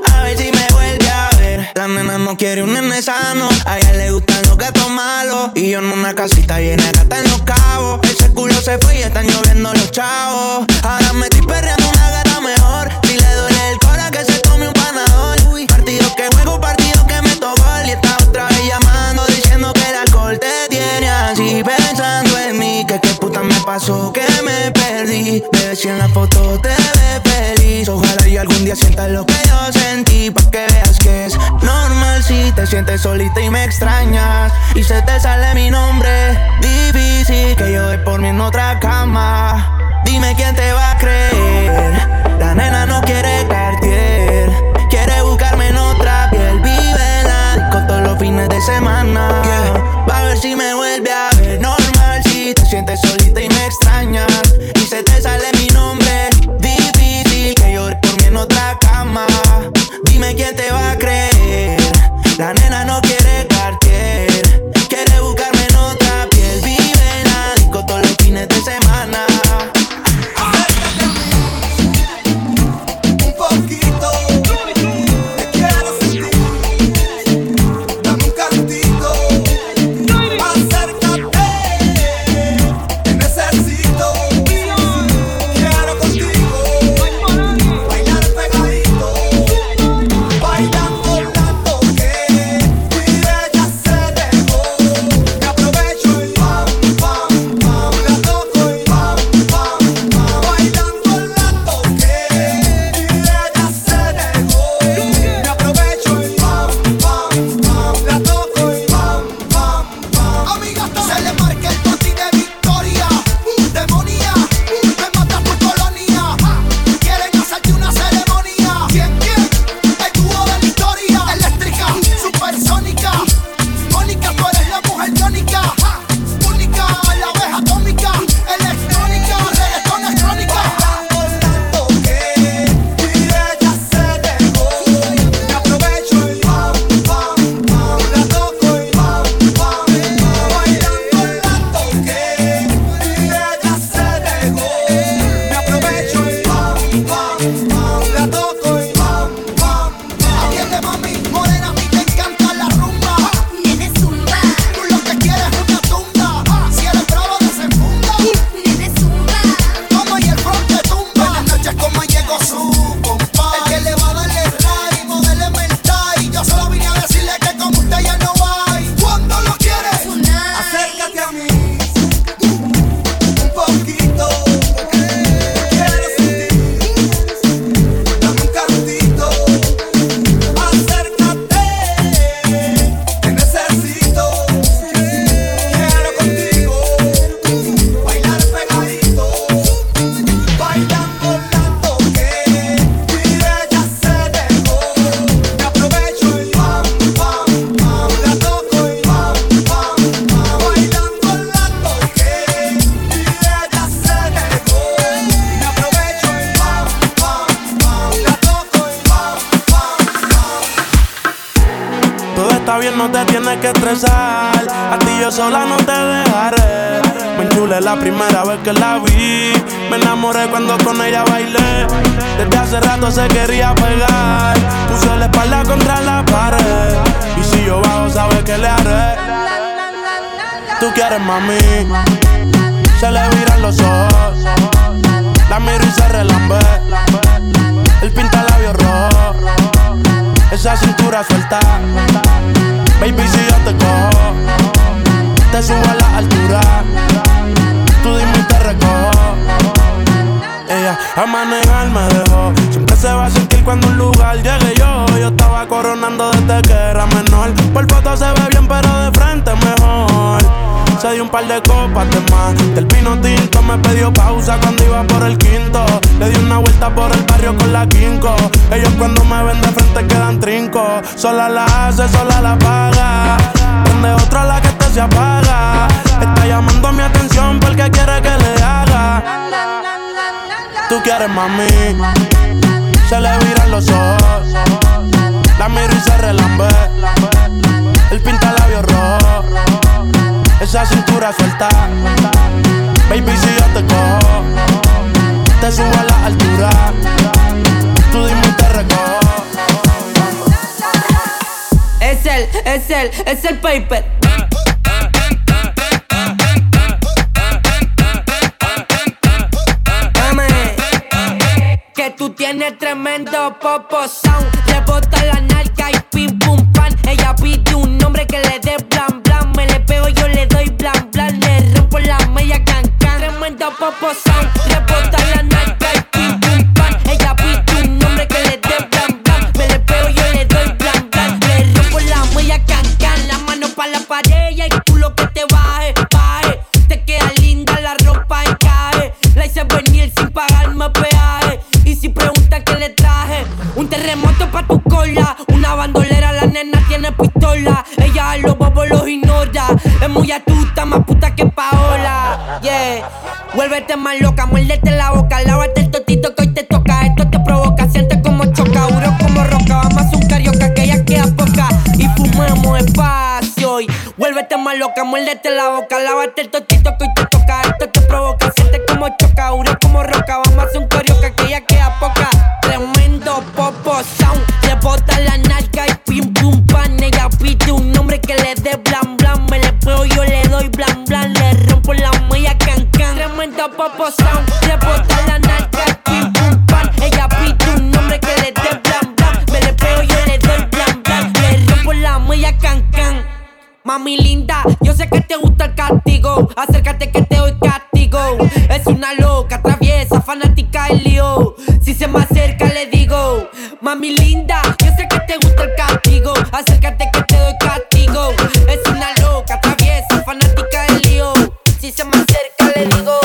A ver si me vuelve a ver. La nena no quiere un nene sano, a ella le gustan los gatos malos. Y yo en una casita llena de gatas en Los Cabos. Ese culo se fue y están lloviendo los chavos. Ahora me estoy perreando una gata mejor. Si le duele el cora que se tome un panador. Partido que juego, partido que me tocó. Y esta otra vez llamando diciendo que el alcohol te tiene así. Pensando en mí, que qué puta me pasó, que me perdí. Bebé, si en la foto te ves feliz, ojalá y algún día sientas lo que yo sentí. Pa' que veas que es normal si te sientes solita y me extrañas. Y se te sale mi nombre, difícil que yo doy por mí en otra cama. Dime quién te va a creer, la nena no quiere Cartier. Quiere buscarme en otra piel, vive la disco todos los fines de semana. Va a ver si me vuelve a ver, normal si te sientes solita y me extrañas. Y se te sale mi nombre, difícil que llore por mí en otra cama. Dime quién te va a creer, la nena no quiere Cartier. Quiere buscarme en otra piel, vive la disco todos los fines de semana. Esa cintura suelta, Baby, si yo te cojo, te subo a la altura. Tú dime y te recojo. Ella a manejar me dejó. Siempre se va a sentir cuando a un lugar llegue yo. Yo estaba coronando desde que era menor. Por foto se ve bien, pero de frente mejor. Se dio un par de copas de más. Del vino tinto me pidió pausa cuando iba por el quinto. Le di una vuelta por el barrio con la quinco. Ellos cuando me ven de frente quedan trinco. Sola la hace, sola la paga. Donde otra la que te se apaga. Está llamando mi atención porque quiere que le haga. Tú quieres, mami. Se le viran los ojos. La miro y se relambe. El pinta labios rojos. Esa cintura suelta. Baby, si yo te cojo, te subo a la altura. Tú dime y te recojo. Es el paper. Que tú tienes tremendo popo sound. Rebota la narca y pim pum pan. Ella pide un hombre que le dé blan blan. Me le pego, yo le doy blan blan. Le rompo la media can can. Tremendo popo sound. Rebota la narca y pim pum pan. Ella pide un hombre que le dé blan blan. Me le pego, yo le doy blan blan. Le rompo la media can can. La mano pa' la pared y el culo que te baje, baje. Te queda linda la ropa y cae. La hice venir sin pagarme peaje. Y si preguntan que le traje, un terremoto pa' tu cola. Una bandolera, la nena tiene pistola. Ella a los bobos los ignora. Es muy astuta, más puta que Paola. Yeah, vuélvete más loca, muérdete la boca. Lávate el totito que hoy te toca. Esto te provoca, siente como choca. Duro como roca, vamos a hacer un carioca que ya queda poca. Y fumamos espacio. Y vuélvete más loca, muérdete la boca. Lávate el totito que hoy te toca. Esto te provoca, siente como choca. Duro como roca, vamos a hacer un carioca que ya queda poca. Tremendo popo sound. Rebota la narca y pim pum pan. Ella pide un hombre que le dé blan blan. Me le pego, yo le doy blan blan. Le rompo la mella can can. Tremendo popo sound. Rebota la narca y pim pum pan. Ella pide un hombre que le dé blan blan. Me le pego, yo le doy blan blan. Le rompo la mella can can. Mami linda, yo sé que te gusta el castigo. Acércate que te doy castigo. Es una loca traviesa, fanática del lío. Si se me acerca le digo, mami linda, yo sé que te gusta el castigo. Acércate que te doy castigo. Es una loca traviesa, fanática del lío. Si se me acerca le digo.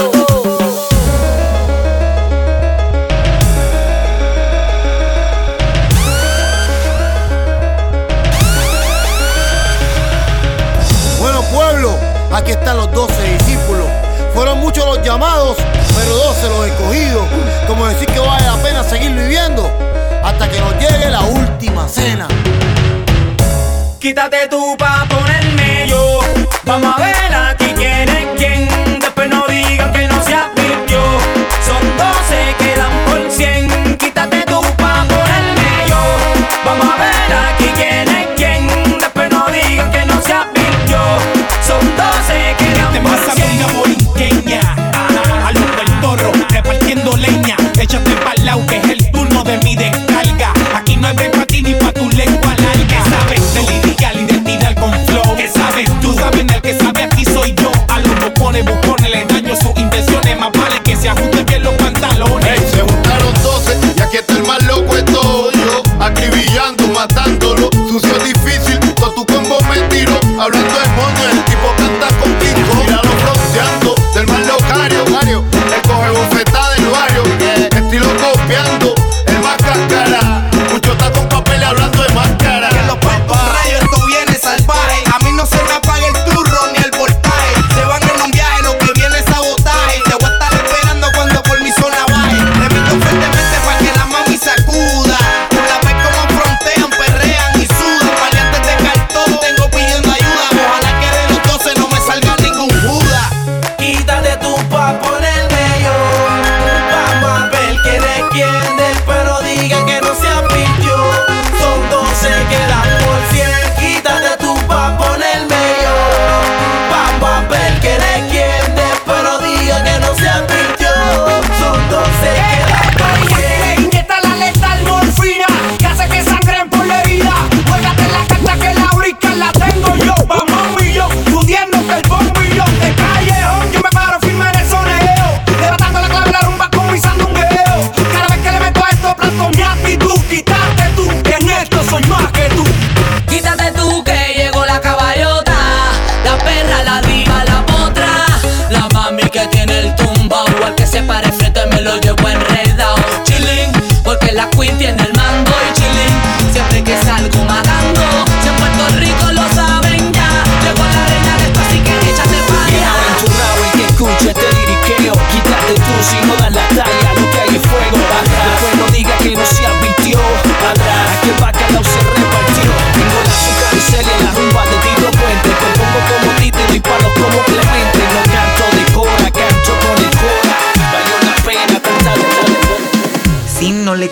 Bueno pueblo, aquí están los 12 discípulos. Fueron muchos los llamados, pero 12 los escogidos. Como decir que vale la pena seguir viviendo hasta que nos llegue la última cena. Quítate tú pa' ponerme yo. Vamos a ver aquí quién es quién. Después no digan que no se advirtió. Son 12, quedan por 100. Quítate tú pa' ponerme yo. Vamos a ver aquí quién es quién. Después no digan que no se advirtió. Son 12, quedan por 100. Échate pa'l lado que es el turno de mi descarga. Aquí no hay break pa' ti ni pa' tu lengua larga. ¿Qué sabes tú? Identidad con flow. ¿Qué sabes tú? Saben el que sabe aquí soy yo. A los bocones, bocones les daño sus intenciones. Más vale que se ajusten bien los pantalones. Hey, se juntaron 12 y aquí está el más loco es todo yo. Acribillando, matándolo. Sucio, difícil, con tu combo me tiro. Hablando de moño, el tipo canta con pico. Míralo bronceando, del más locario. Le coge bofetada del barrio. Estilo copiando, el más cáscara. Mucho está con papel hablando de máscara. Que los papás, rayo, esto viene salvaje. A mí no se me apaga el turro ni el voltaje. Se van en un viaje, lo que viene es sabotaje. Te voy a estar esperando cuando por mi zona baje. Repito fuertemente para que la mami sacuda. La vez como frontean, perrean y sudan. Variantes de cartón, tengo pidiendo ayuda. Ojalá que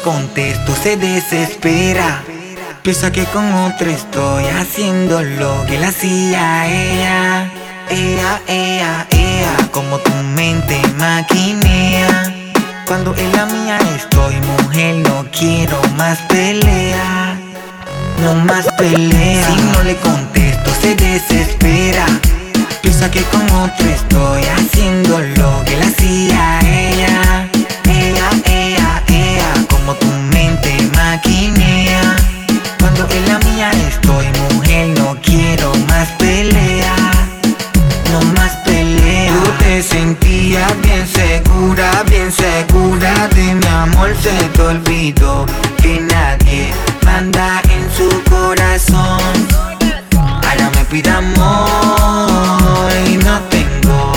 contesto se desespera. Piensa que con otra estoy haciendo lo que la hacía ella. Como tu mente maquinea. Cuando en la mía estoy, mujer, no quiero más pelea. No más pelea. Si no le contesto se desespera. Piensa que con otra estoy haciendo lo que la hacía ella. Como tu mente maquinea. Cuando en la mía estoy, mujer, no quiero más pelea. No más pelea. Tú te sentías bien segura de mi amor. Se te olvidó que nadie manda en su corazón. Ahora me pide amor y no tengo.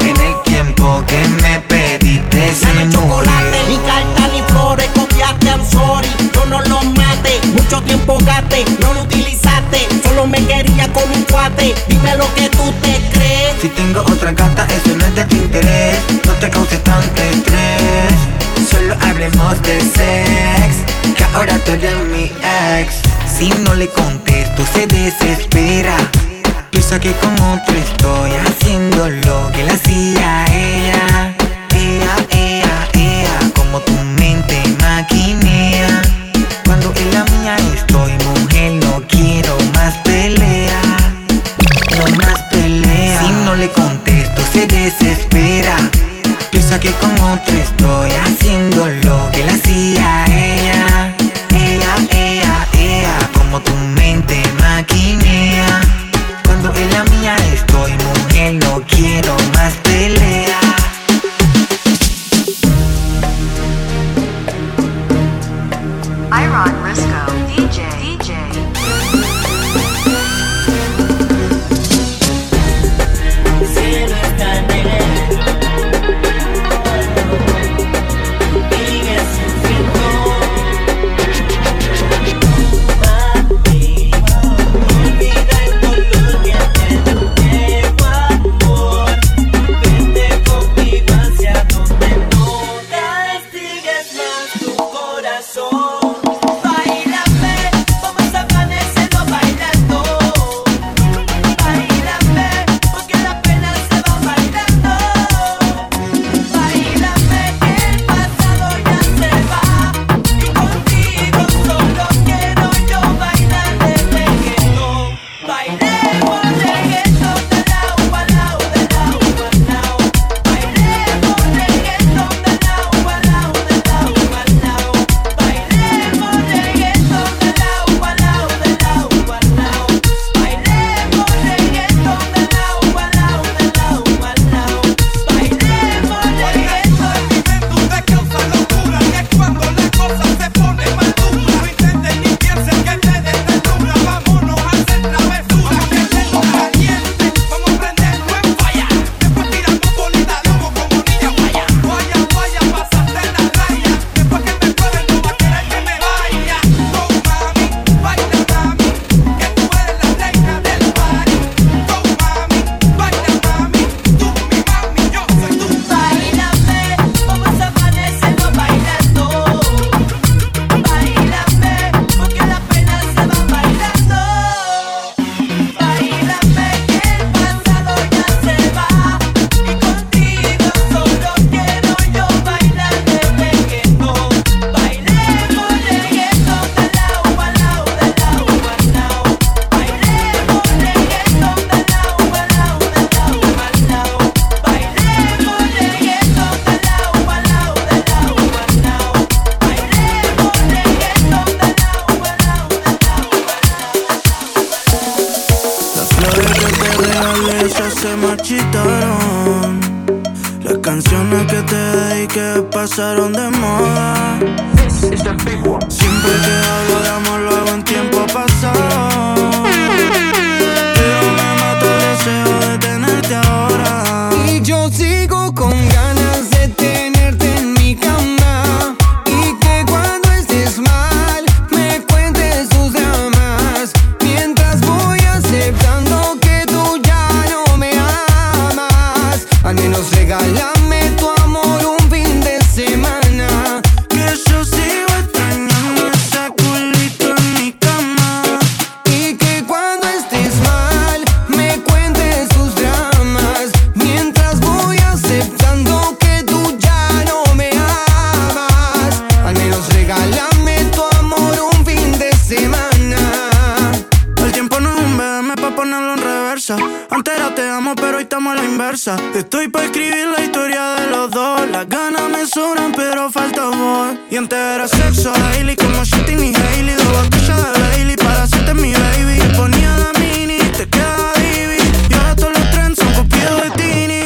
En el tiempo que me pediste se me chocolate, ni carta ni flores, copiaste, I'm sorry. Yo no lo maté, mucho tiempo gasté, no lo utilizaste. Solo me quería con un cuate, dime lo que tú te crees. Si tengo otra gata, eso no es de tu interés. No te causes tanto estrés, solo hablemos de sex, que ahora tú eres mi ex. Si no le contesto se desespera. Piensa que con otro estoy haciendo lo que la hacía ella. Como tu mente maquinea. Cuando en la mía estoy, mujer, no quiero más pelea. No más pelea. Si no le contesto se desespera. Piensa que con otro estoy haciendo lo que la hacía ella. Como tu mente maquinea. Cuando en la mía estoy, mujer, no quiero más pelea. Iron Risco, DJ. Si no está en él, sigue sufriendo. Mami, olvida el dolor que te llevo, amor. Vente conmigo hacia donde no te destigues más tu corazón. Al menos regálame tu amor un fin de semana. Que conversa. Antes era te amo, pero hoy estamos a la inversa. Estoy pa' escribir la historia de los dos. Las ganas me sobran, pero falta amor. Y antes era sexo daily, como Shitty ni Hailey. Dos botellas de Bailey para hacerte mi baby. Ponía la mini, te quedaba divi. Y ahora todos los trends son copiados de Tini.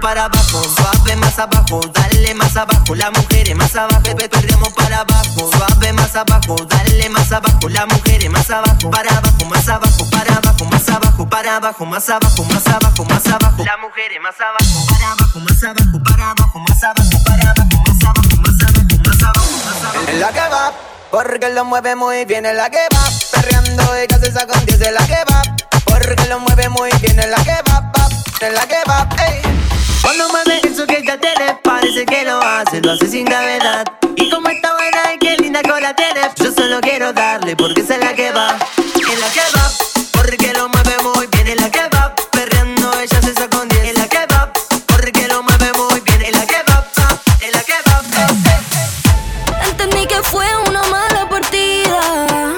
Para abajo, suave más abajo, dale más abajo, las mujeres más abajo, perreamos para abajo, suave más abajo, dale más abajo, las mujeres más abajo, para abajo, más abajo, para abajo, más abajo, para abajo, más abajo, más abajo, más abajo, las mujeres más abajo, para abajo, más abajo, para abajo, más abajo, para abajo, más abajo, más abajo, más abajo, más abajo. En la que va, porque lo mueve muy bien, en la que va, perreando y que se sacan 10, en la que va, porque lo mueve muy bien, en la que va, en la que va, ey. Cuando más de eso que ya tienes, parece que lo hace sin gravedad. Y como está buena y qué linda cola tienes, yo solo quiero darle porque esa es la que va, porque lo mueve muy bien, es la que va, perreando ella se saca con 10, es la que va, porque lo mueve muy bien, es la que va, Entendí que fue una mala partida,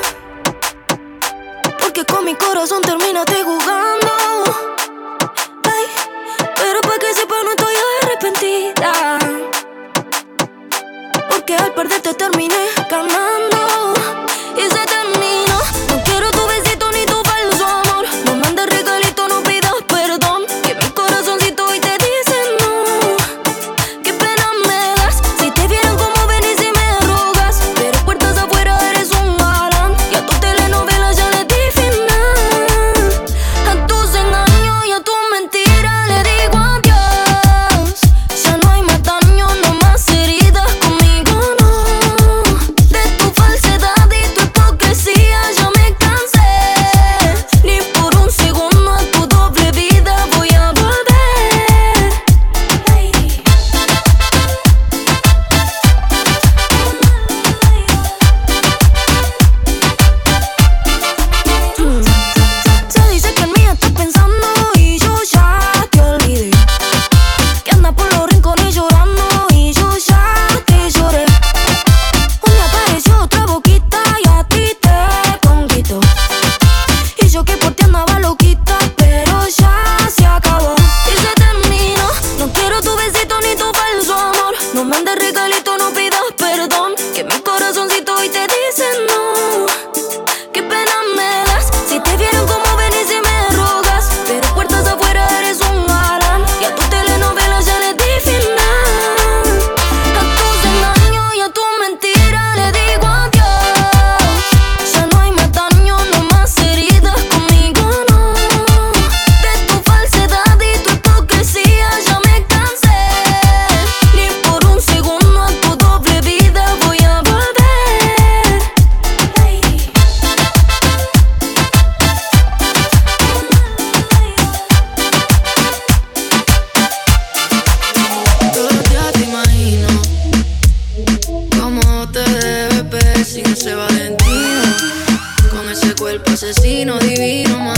porque con mi corazón terminaste jugando. Porque al perderte terminé ganando y se terminó. No quiero tu besito ni tu falso amor. No mandes regalito, no pidas perdón. Que mi corazoncito hoy te dice no. Qué pena me das si te vieran como venís y me rogas. Pero puertas afuera eres un galán. Y a tu telenovela ya le di final. A tus engaños y a tus mentiras le digo adiós. Ya no hay más daño, no más heridas conmigo. De tu falsedad y tu hipocresía. cuerpo asesino divino, ma.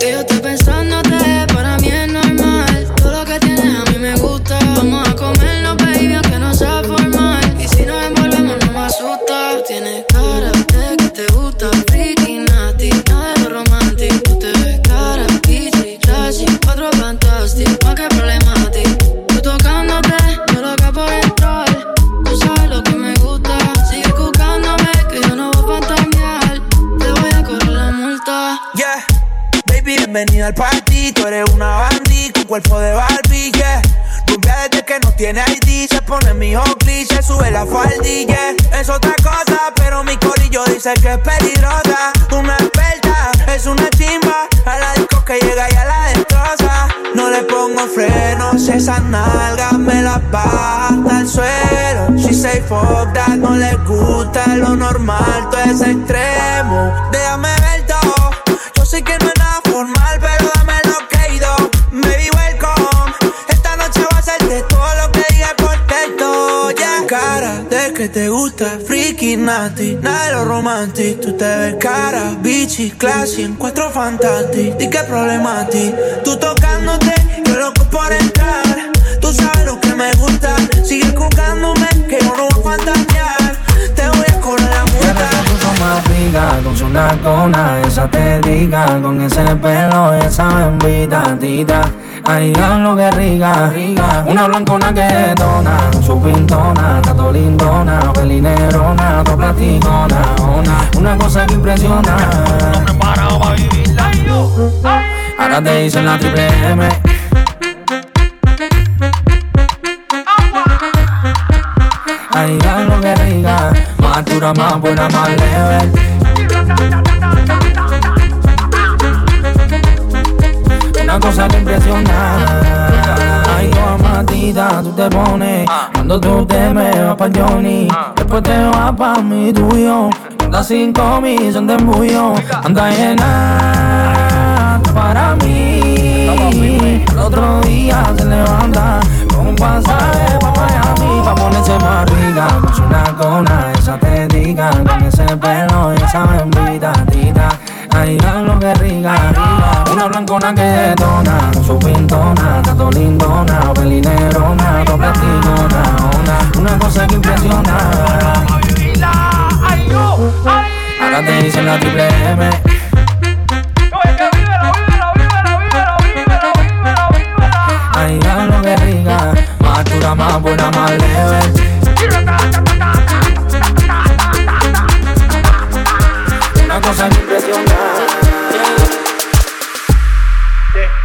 Que yo estoy pensándote, para mí es normal. Todo lo que tienes a mí me gusta. Vamos a comernos, baby, aunque no sea formal. Y si nos envolvemos no me asusta. Tú tienes cara de que te gusta freaky, nasty, nada de lo romántico. Tú te ves cara, kitty, trashy, otro fantástico. Pa' que problemático. Tú tocándote, yo loca por entrar. Tú sabes lo que me gusta. Sigue buscándome, que yo no voy a fantasmear. Te voy a correr la multa. Yeah, baby, bienvenida al party. Tú eres una bandí con cuerpo de Barbie, yeah. Rumbia desde que no tiene ID. Se pone mi hot cliché, sube la faldilla. Es otra cosa, pero mi corillo dice que es peligrosa. Una experta, es una chimba. A la disco que llega y a la destroza. No le pongo frenos, esas nalgas me las baja hasta el suelo. She say fuck that, no le gusta lo normal, todo es extremo. Déjame ver todo, yo sé que no es nada formal, pero dame lo que he ido. Baby, welcome, esta noche voy a hacerte todo lo que diga por texto, yeah. Cara de que te gusta, freaky, nasty, nada de lo romántico. Tú te ves cara, bitchy, classy, encuentro fantastic. Di que problemático, tú tocándote, yo loco por entrar. Tú sabes lo que me gusta, sigue jugándome, que yo no voy a fantasear. Te voy a correr la multa. Más rica, con su tacona, esa tética, con ese pelo, esa bendita tita. Ay, diablo que rica, rica. Una blancona que detona, con su pintona, tato lindona, pelinerona, to platicona, una cosa que impresiona. No me he parado pa' vivirla y yo. Ahora te dicen la triple M. Ay, diablo que rica. Más dura, más buena, más level. Una cosa que impresiona. Ay, yo amatita, tú te pones. Cuando tú te me vas pa' Johnny, después te vas pa' mi tuyo. Andas sin comis, son de embullo. Andas llena para mí. El otro día se levanta con un pasaje pa' Miami, pa' ponerse más rica. Con su nacona, esa tética, con ese pelo y esa bendita tita. Ay, diablo que rica, rica. Una blancona que detona, con su pintona, tato lindona, pelinerona, to platicona, una cosa que impresiona. Ahora te dicen la triple M. Ay, diablo que rica. Más dura, más buena, más level. Una cosa que impresiona.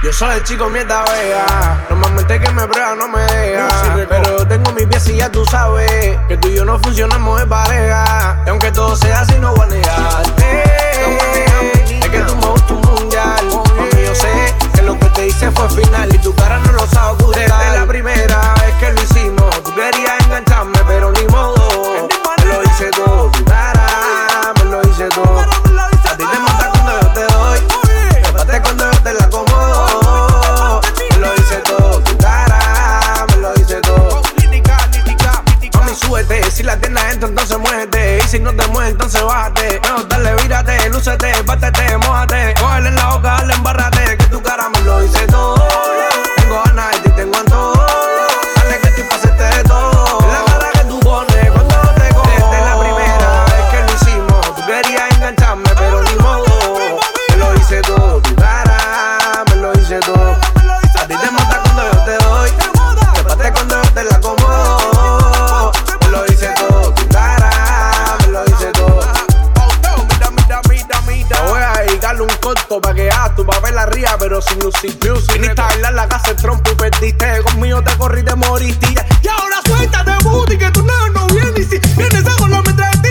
Yo soy el chico mierda vega. Normalmente que me prueba no me deja. Pero tengo mis pies y ya tú sabes que tú y yo no funcionamos de pareja. Y aunque todo sea así no voy a negarte. Es que tú me gustas un mundial. Porque yo sé que lo que te hice fue final y tu cara no lo sabes ocultar. Desde la primera vez que lo hicimos tú querías engancharme, pero ni modo. Me lo hice todo, tu cara, me lo hice todo. A ti te mata cuando yo te doy, te mata cuando yo te la acomodo. Me lo hice todo, tu cara, me lo hice todo. Mami, súbete, si la tienes adentro entonces muévete. Y si no te mueves entonces bájate. No, dale, vírate, lúcete, bátete, mójate. Cógele en la boca, dale, embárrate. Que tu cara me lo hice todo. Tengo ganas de ti, tengo en todo. Dale que tú pasaste de todo. La cara que tú pones cuando te coges. Desde la primera vez que lo hicimos tú querías engancharme, pero ni modo. Me lo hice todo, tu cara, me lo hice todo. A ti te montas cuando yo te doy, te bates cuando yo te la acomodo. Me lo hice todo, tu cara, me lo hice todo. Me voy a dedicarle un corto pa' que hagas tu papel arriba, pero sin lucir music. Viniste a bailar la casa el trompo y perdiste. Conmigo te corrí, te moriste. Y ahora suéltate, booty, que tu nada no viene. Y si vienes a con la metra de